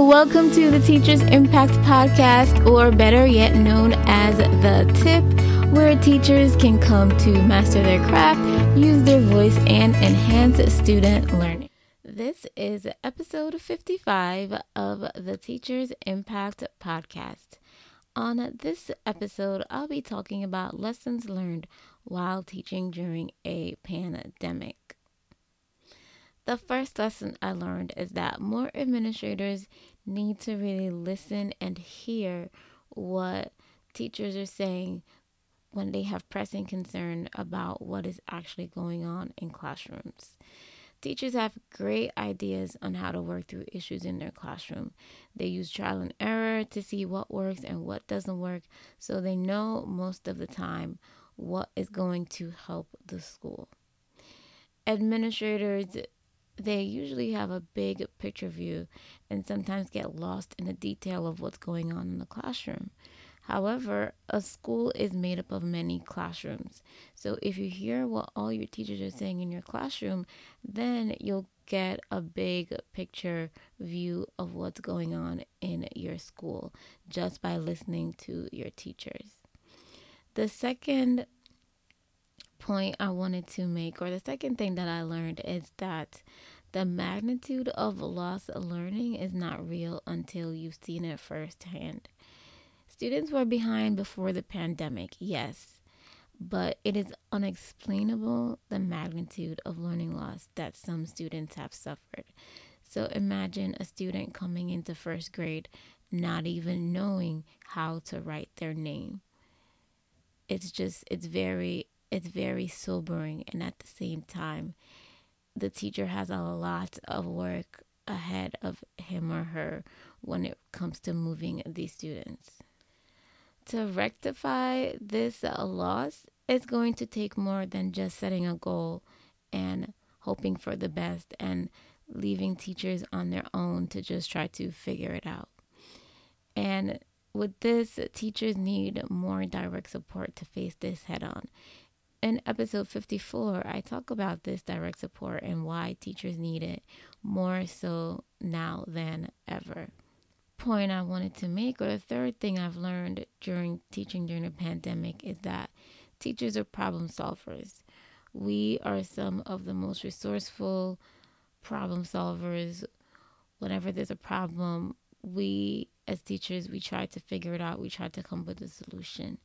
Welcome to the Teachers Impact Podcast, or better yet known as The Tip, where teachers can come to master their craft, use their voice, and enhance student learning. This is episode 55 of the Teachers Impact Podcast. On this episode, I'll be talking about lessons learned while teaching during a pandemic. The first lesson I learned is that more administrators need to really listen and hear what teachers are saying when they have pressing concern about what is actually going on in classrooms. Teachers have great ideas on how to work through issues in their classroom. They use trial and error to see what works and what doesn't work, so they know most of the time what is going to help the school. Administrators, they usually have a big picture view and sometimes get lost in the detail of what's going on in the classroom. However, a school is made up of many classrooms. So if you hear what all your teachers are saying in your classroom, then you'll get a big picture view of what's going on in your school just by listening to your teachers. The second point I wanted to make, or the second thing that I learned, is that the magnitude of lost learning is not real until you've seen it firsthand. Students were behind before the pandemic, yes, but it is unexplainable the magnitude of learning loss that some students have suffered. So imagine a student coming into first grade not even knowing how to write their name. It's very sobering, and at the same time, the teacher has a lot of work ahead of him or her when it comes to moving these students. To rectify this loss, it's going to take more than just setting a goal and hoping for the best and leaving teachers on their own to just try to figure it out. And with this, teachers need more direct support to face this head on. In episode 54, I talk about this direct support and why teachers need it more so now than ever. Point I wanted to make, or the third thing I've learned during teaching during the pandemic, is that teachers are problem solvers. We are some of the most resourceful problem solvers. Whenever there's a problem, we as teachers, we try to figure it out. We try to come up with a solution.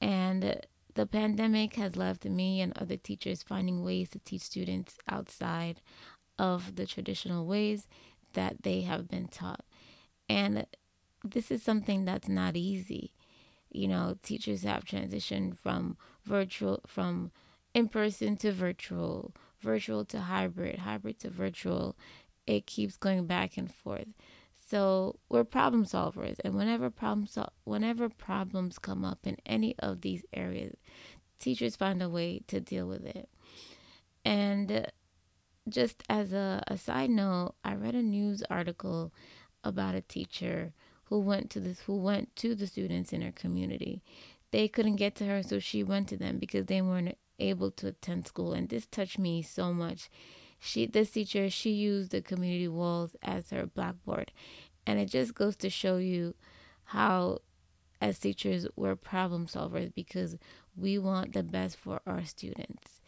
And the pandemic has left me and other teachers finding ways to teach students outside of the traditional ways that they have been taught. And this is something that's not easy. You know, teachers have transitioned from in-person to virtual to hybrid to virtual. It keeps going back and forth. So we're problem solvers, and whenever problems come up in any of these areas, teachers find a way to deal with it. And just as a side note, I read a news article about a teacher who went to the students in her community. They couldn't get to her, so she went to them because they weren't able to attend school, and this touched me so much. This teacher used the community walls as her blackboard. And it just goes to show you how, as teachers, we're problem solvers because we want the best for our students.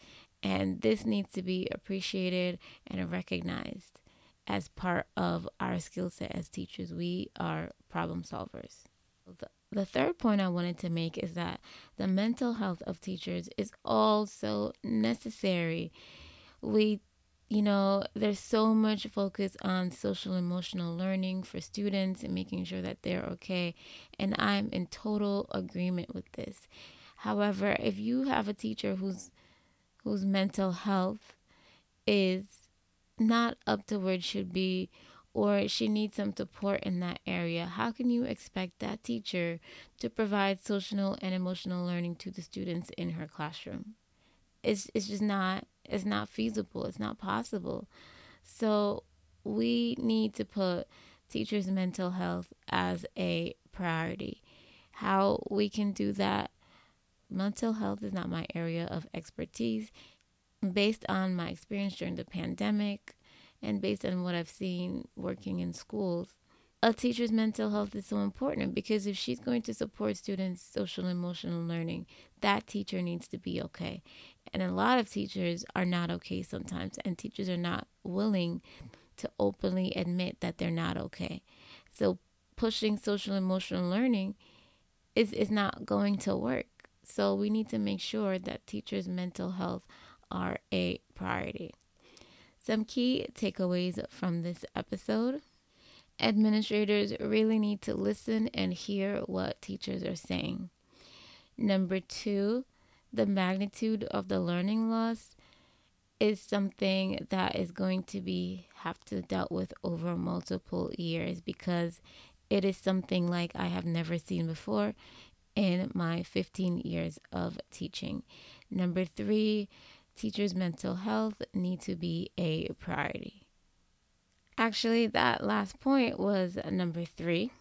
And this needs to be appreciated and recognized as part of our skill set as teachers. We are problem solvers. The third point I wanted to make is that the mental health of teachers is also necessary. There's so much focus on social emotional learning for students and making sure that they're okay. And I'm in total agreement with this. However, if you have a teacher whose mental health is not up to where it should be, or she needs some support in that area, how can you expect that teacher to provide social and emotional learning to the students in her classroom? It's just not. It's not feasible. It's not possible. So we need to put teachers' mental health as a priority. How we can do that? Mental health is not my area of expertise. Based on my experience during the pandemic and based on what I've seen working in schools, a teacher's mental health is so important, because if she's going to support students' social and emotional learning, that teacher needs to be okay. And a lot of teachers are not okay sometimes, and teachers are not willing to openly admit that they're not okay. So pushing social emotional learning is not going to work. So we need to make sure that teachers' mental health are a priority. Some key takeaways from this episode. Administrators really need to listen and hear what teachers are saying. Number two, the magnitude of the learning loss is something that is going to have to dealt with over multiple years, because it is something like I have never seen before in my 15 years of teaching. Number three, teachers' mental health need to be a priority. Actually, that last point was number three.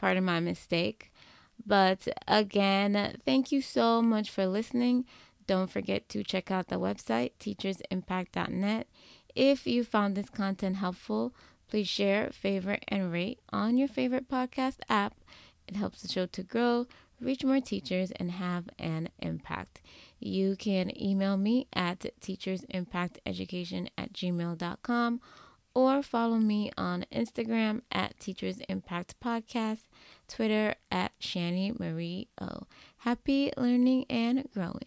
Pardon my mistake. But again, thank you so much for listening. Don't forget to check out the website, teachersimpact.net. If you found this content helpful, please share, favorite, and rate on your favorite podcast app. It helps the show to grow, reach more teachers, and have an impact. You can email me at teachersimpacteducation@gmail.com or follow me on Instagram at Teachers Impact Podcast, Twitter at Shani Marie O. Happy learning and growing.